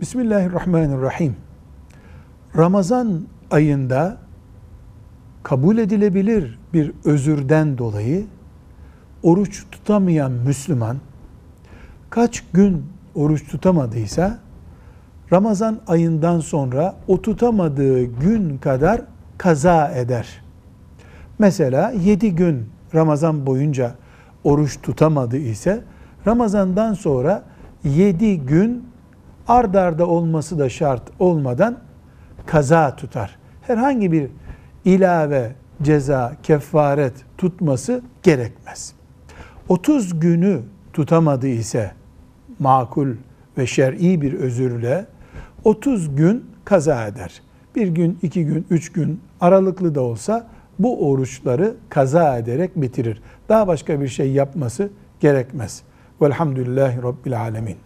Bismillahirrahmanirrahim. Ramazan ayında kabul edilebilir bir özürden dolayı oruç tutamayan Müslüman kaç gün oruç tutamadıysa Ramazan ayından sonra o tutamadığı gün kadar kaza eder. Mesela 7 gün Ramazan boyunca oruç tutamadı ise Ramazan'dan sonra 7 gün ard arda olması da şart olmadan kaza tutar. Herhangi bir ilave, ceza, kefaret tutması gerekmez. 30 günü tutamadı ise makul ve şer'i bir özürle 30 gün kaza eder. Bir gün, 2 gün, 3 gün aralıklı da olsa bu oruçları kaza ederek bitirir. Daha başka bir şey yapması gerekmez. Velhamdülillahi Rabbil alemin.